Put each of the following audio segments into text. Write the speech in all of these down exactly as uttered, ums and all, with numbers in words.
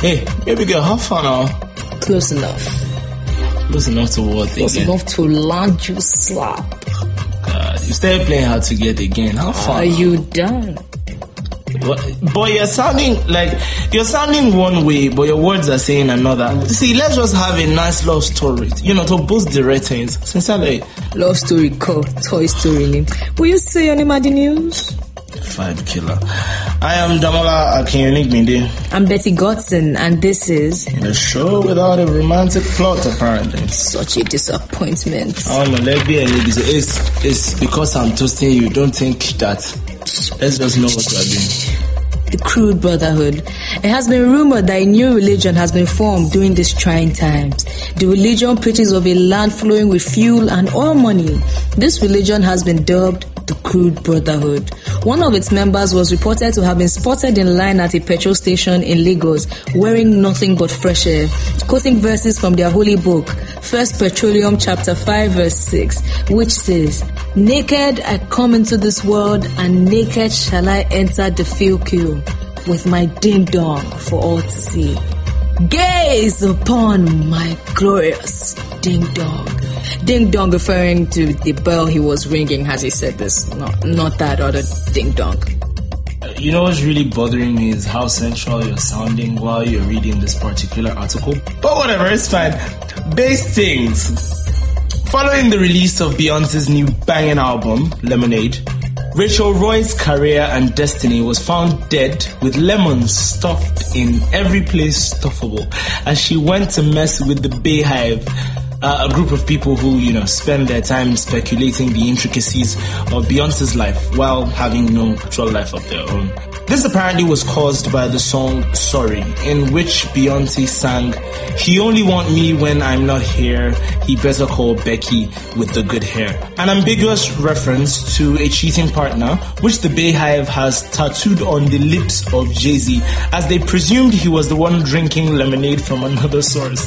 Hey, baby girl, have fun now. Close enough. Close enough to what? Close again? enough to land you slap. God, you started playing hard to get again. How far? Are you done? But, but you're sounding like you're sounding one way, but your words are saying another. See, let's just have a nice love story, you know, to boost the ratings. Sincerely, love story, call Toy Story name. Will you say your name at the news? Vibe killer. I am Damola Akeonibide. I'm Betty Godson, and this is the show without a romantic plot. Apparently, such a disappointment. Oh no, let be a lady. It's it's because I'm toasting you. Don't think that. Let's just know what we are doing. The crude brotherhood. It has been rumored that a new religion has been formed during these trying times. The religion preaches of a land flowing with fuel and oil money. This religion has been dubbed the Crude Brotherhood. One of its members was reported to have been spotted in line at a petrol station in Lagos, wearing nothing but fresh air, quoting verses from their holy book, First Petroleum chapter five verse six, which says, "Naked I come into this world, and naked shall I enter the field queue, with my ding dong for all to see. Gaze upon my glorious ding dong." Ding dong referring to the bell he was ringing as he said this, not, not that other ding dong. You know what's really bothering me is how sensual you're sounding while you're reading this particular article. But whatever, it's fine. Base things. Following the release of Beyonce's new banging album, Lemonade, Rachel Roy's career and destiny was found dead with lemons stuffed in every place stuffable as she went to mess with the Beyhive. Uh, a group of people who, you know, spend their time speculating the intricacies of Beyonce's life while having no actual life of their own. This apparently was caused by the song Sorry, in which Beyonce sang, "He only want me when I'm not here, he better call Becky with the good hair." An ambiguous reference to a cheating partner, which the Beyhive has tattooed on the lips of Jay-Z, as they presumed he was the one drinking lemonade from another source.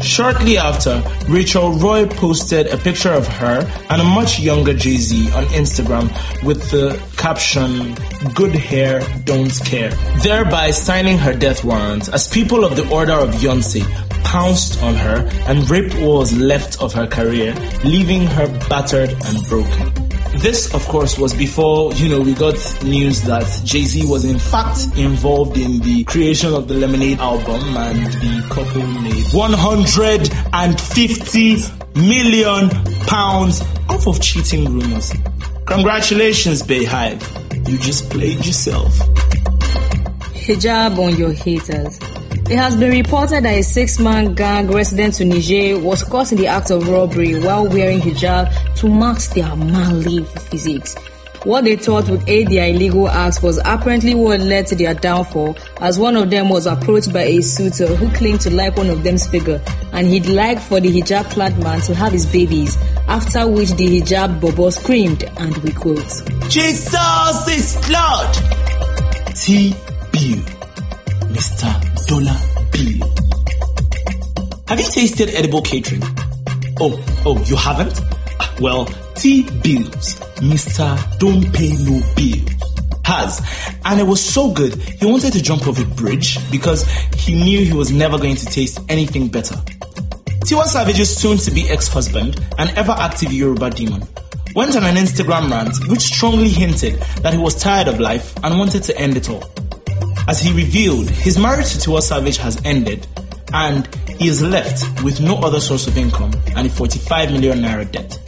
Shortly after, Rachel Roy posted a picture of her and a much younger Jay-Z on Instagram with the caption, "Good hair, don't care," thereby signing her death warrant as people of the Order of Beyoncé pounced on her and raped what was left of her career, leaving her battered and broken. This, of course, was before, you know, we got news that Jay-Z was in fact involved in the creation of the Lemonade album, and the couple made one hundred fifty million pounds off of cheating rumors. Congratulations, Beyhive. You just played yourself. Hijab on your haters. It has been reported that a six-man gang resident to Niger was caught in the act of robbery while wearing hijab to mask their manly physiques. What they thought would aid their illegal acts was apparently what led to their downfall, as one of them was approached by a suitor who claimed to like one of them's figure, and he'd like for the hijab-clad man to have his babies, after which the hijab bobo screamed, and we quote, "Jesus is Lord! T B U Mister Dollar Bill." Have you tasted edible catering? Oh, oh, you haven't? Well, T-Bills, Mister Don't Pay No Bills, has. And it was so good, he wanted to jump off a bridge because he knew he was never going to taste anything better. Tiwa Savage's soon-to-be ex-husband, an ever-active Yoruba demon, went on an Instagram rant which strongly hinted that he was tired of life and wanted to end it all. As he revealed, his marriage to Tiwa Savage has ended and he is left with no other source of income and a forty-five million naira debt.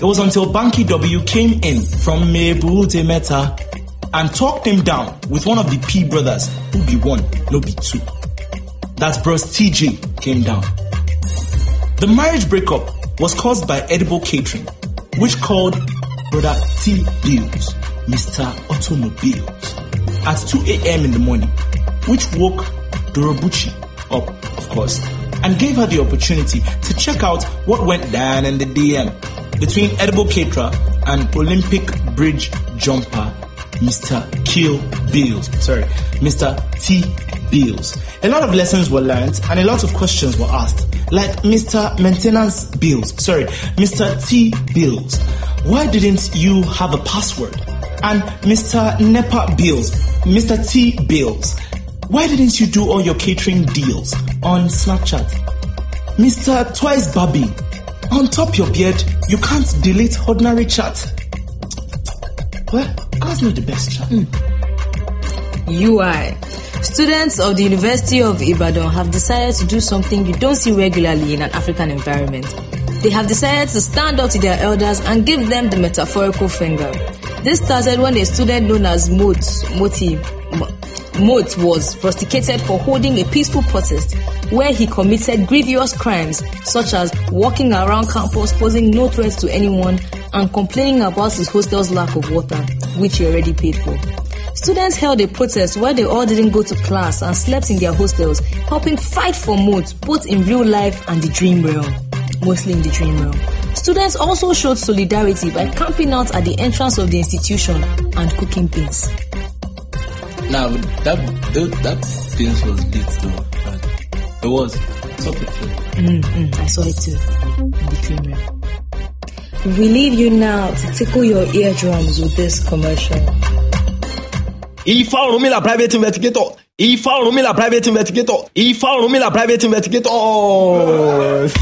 It was until Banky W came in from Mebute Meta and talked him down with one of the P brothers, who be one, no be two. That bros T J came down. The marriage breakup was caused by edible catering, which called brother T Bills, Mister Automobiles, at two a.m. in the morning, which woke Dorobuchi up, of course, and gave her the opportunity to check out what went down in the D M between edible caterer and Olympic bridge jumper Mister Kill Bills. Sorry, Mister T Bills. A lot of lessons were learned and a lot of questions were asked, like Mister Maintenance Bills. Sorry, Mister T Bills, why didn't you have a password? And Mister Nepa Bills, Mister T Bills, Why didn't you do all your catering deals on Snapchat? Mister Twice Barbie, on top your beard, you can't delete ordinary chat. Well, ours not the best chat. Mm. U I. Students of the University of Ibadan have decided to do something you don't see regularly in an African environment. They have decided to stand up to their elders and give them the metaphorical finger. This started when a student known as Mot, Moti, Mot was prosecuted for holding a peaceful protest where he committed grievous crimes such as walking around campus posing no threats to anyone and complaining about his hostel's lack of water, which he already paid for. Students held a protest where they all didn't go to class and slept in their hostels, helping fight for Mot both in real life and the dream realm, mostly in the dream realm. Students also showed solidarity by camping out at the entrance of the institution and cooking beans. Now, that that beans was lit though. It was. So mm-hmm. I saw it too. The dream realm. We leave you now to tickle your eardrums with this commercial. Ifa Orunmila private investigator. Ifa Orunmila private investigator. Ifa Orunmila private investigator.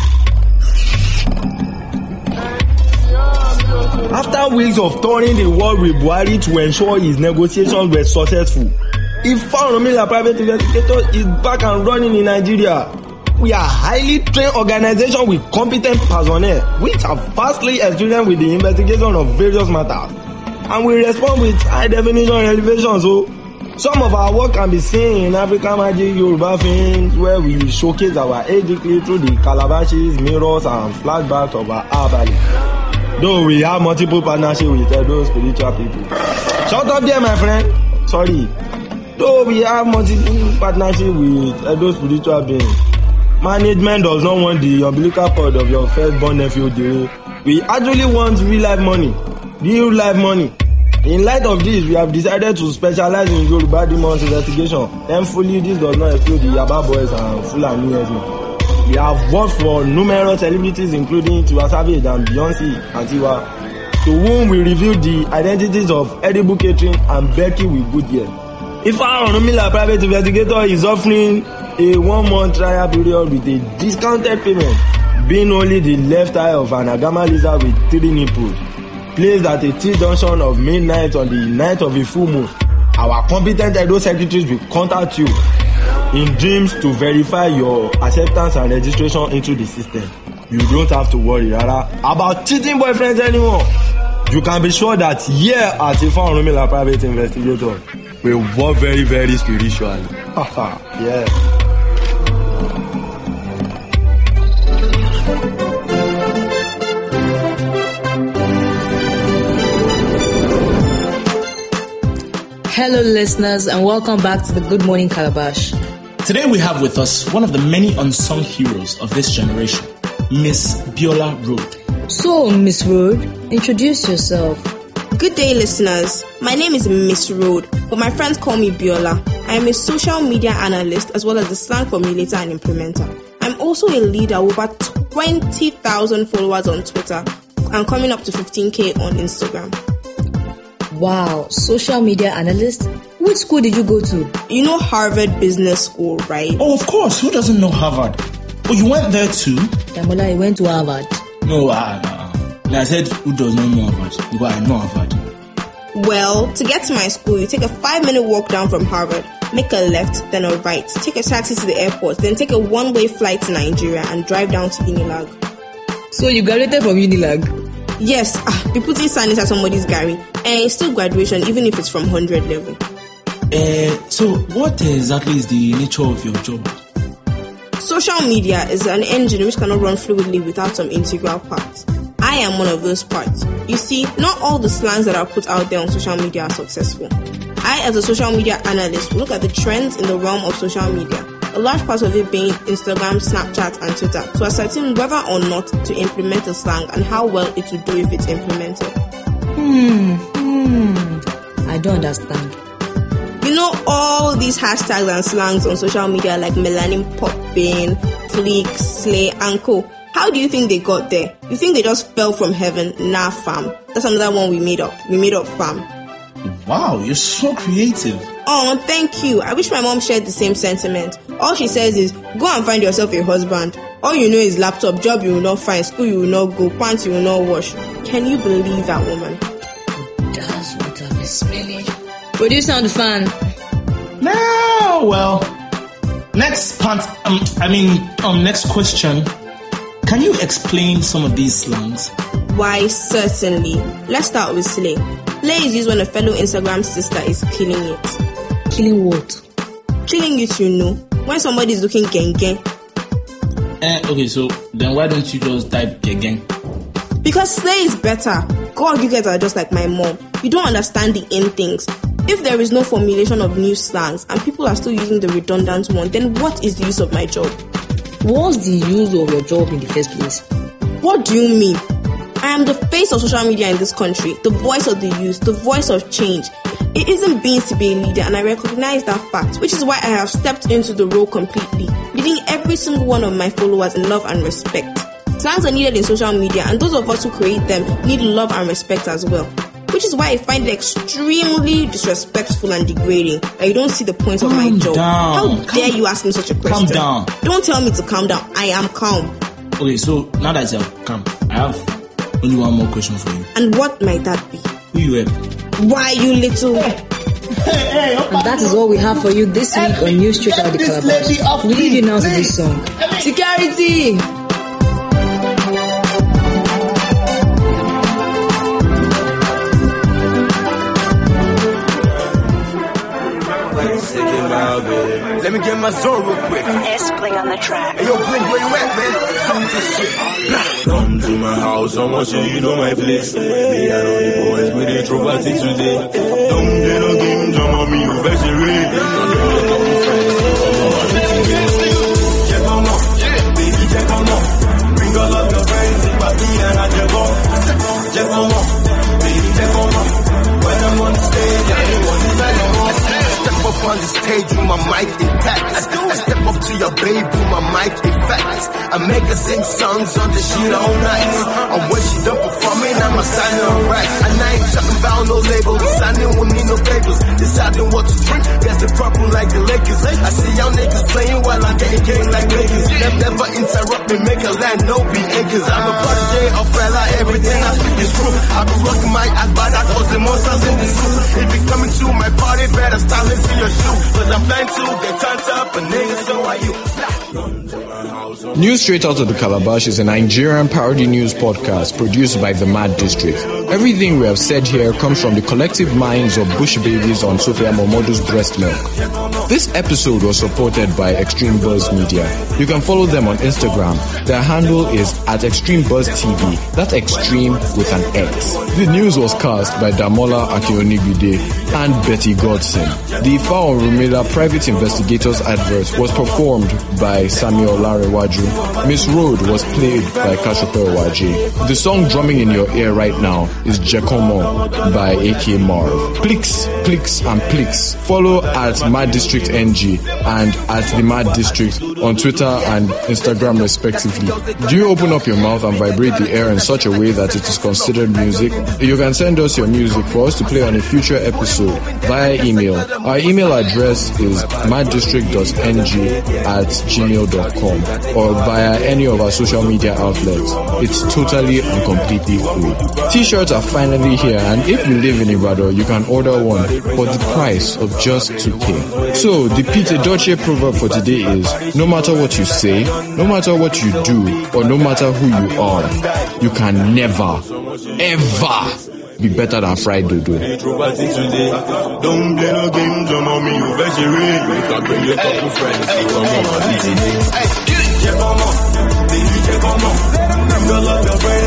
After weeks of turning the war with Buhari to ensure his negotiations were successful, Ifa Orunmila private investigator is back and running in Nigeria. We are a highly trained organization with competent personnel, which are vastly experienced with the investigation of various matters. And we respond with high definition elevation. So, some of our work can be seen in African Magic Yoruba films where we showcase our age through the calabashes, mirrors, and flashbacks of our herbalism. Though we have multiple partnerships with those spiritual people. Shut up there, my friend. Sorry. Though we have multiple partnerships with those spiritual beings, management does not want the umbilical cord of your firstborn nephew deal. We actually want real life money. Real life money. In light of this, we have decided to specialize in Yoruba demons investigation. Thankfully, this does not exclude the Yaba boys and Fulani men. We have worked for numerous celebrities, including Tiwa Savage and Beyoncé and Tiwa, to whom we revealed the identities of Edible Catering and Becky with Good Year. Ifa Orunmila private investigator is offering a one-month trial period with a discounted payment, being only the left eye of an agama lizard with three nipples. Placed at a tea junction of midnight on the night of a full moon, our competent Edo secretaries will contact you in dreams to verify your acceptance and registration into the system. You don't have to worry Rara, about cheating boyfriends anymore. You can be sure that here at Ifa Orunmila private investigator, we work very, very spiritually. Yeah. Hello listeners and welcome back to the Good Morning Calabash. Today we have with us one of the many unsung heroes of this generation, Miss Biola Road. So Miss Road, introduce yourself. Good day listeners, my name is Miss Road, but my friends call me Biola. I am a social media analyst as well as the slang formulator and implementer. I'm also a leader with over twenty thousand followers on Twitter and coming up to fifteen thousand on Instagram. Wow, social media analyst? Which school did you go to? You know Harvard Business School, right? Oh, of course. Who doesn't know Harvard? Oh, you went there too? Damola, I went to Harvard. No, I, I said who doesn't know Harvard? Because I know Harvard. Well, to get to my school, you take a five-minute walk down from Harvard, make a left, then a right, take a taxi to the airport, then take a one-way flight to Nigeria and drive down to Unilag. So you graduated from Unilag? Yes, ah, be putting sandals at somebody's garage. Eh, it's still graduation, even if it's from one hundred level. Eh, uh, so what exactly is the nature of your job? Social media is an engine which cannot run fluidly without some integral parts. I am one of those parts. You see, not all the slangs that are put out there on social media are successful. I, as a social media analyst, look at the trends in the realm of social media, a large part of it being Instagram, Snapchat, and Twitter, to ascertain whether or not to implement a slang and how well it will do if it's implemented. Hmm, hmm, I don't understand. You know all these hashtags and slangs on social media like melanin popping, flick, slay, and co. How do you think they got there? You think they just fell from heaven? Nah, fam. That's another one we made up. We made up, fam. Wow, you're so creative. Oh, thank you. I wish my mom shared the same sentiment. All she says is, go and find yourself a husband. All you know is laptop, job you will not find, school you will not go, pants you will not wash. Can you believe that woman? Who does what I'm spilling? Produce on the fan. No, well, next part, um, I mean, um, next question. Can you explain some of these slangs? Why, certainly. Let's start with slay. Slay is used when a fellow Instagram sister is killing it. Killing what? Killing it, you know. When somebody is looking genge. Eh, okay, so then why don't you just type genge? Because slay is better. God, you guys are just like my mom. You don't understand the end things. If there is no formulation of new slangs and people are still using the redundant one, then what is the use of my job? What's the use of your job in the first place? What do you mean? I am the face of social media in this country, the voice of the youth, the voice of change. It isn't beans to be a leader, and I recognize that fact, which is why I have stepped into the role completely, leading every single one of my followers in love and respect. Slangs are needed in social media, and those of us who create them need love and respect as well, which is why I find it extremely disrespectful and degrading that you don't see the point calm of my job. Down. How dare calm. You ask me such a question? Calm down. Don't tell me to calm down. I am calm. Okay, so now that you are calm, I have only one more question for you. And what might that be? Who you are? Why, you little... Hey. Hey, hey, and that is all we have for you this week on New Street at the Calabash. We leave you now to this song. Security! Let me get my soul real quick. S Bling on the track. Hey, yo, Bling, where you at, man? Come to my house, how much do you know my place? They are all the boys with the trophy today. Don't they don't give them to mommy, you vegetarian. Check them out, baby, check them out. Bring all of your friends, take my tea and I check them. Check them out, baby, check them out. When I'm on the stage, I ain't on the side of all. Step up on the stage with my mic intact. I, I step up to your babe with my mic intact. I make her sing songs on the shit all night. And when she done performing, I'm a signing on rights. And I ain't talking about no labels. Signing won't need no papers. Deciding what to drink, that's the problem like the Lakers. I see y'all niggas playing while I'm getting game like Lakers. Them never interrupt me, make a land, no be acres. I'm a prodigy of fella, everything I speak is true. I be rocking my ass, but I cause the monsters in the zoo. If you coming to my party, better stop. Into your shoe, cause I'm blind to get turned up and niggas, so are you. News Straight Out of the Calabash is a Nigerian parody news podcast produced by the Mad District. Everything we have said here comes from the collective minds of bush babies on Sophia Momodu's breast milk. This episode was supported by Extreme Buzz Media. You can follow them on Instagram. Their handle is at Extreme Buzz T V. That's Extreme with an X. The news was cast by Damola Akeonibide and Betty Godson. The Ifa Orunmila Private Investigators advert was performed by Samuel Larewaju. Miss Road was played by Kashope Waji. The song drumming in your ear right now is Giacomo by A K. Marv. Plix, Plix and Plix. Follow at Mad District N G and at the Mad District on Twitter and Instagram respectively. Do you open up your mouth and vibrate the air in such a way that it is considered music? You can send us your music for us to play on a future episode via email. Our email address is maddistrict dot n g at gmail dot com or via any of our social media outlets. It's totally and completely free. T-shirts are finally here, and if you live in Ibadan, you can order one for the price of just two k. So, the Peter Doce proverb for today is, no matter what you say, no matter what you do, or no matter who you are, you can never, ever be better than fried dodo. Don't play no games, don't know me, you vegetarian. Make up bring your couple friends, come on, D J. Hey, get it, check on up, baby, check on up. Bring all of your friends.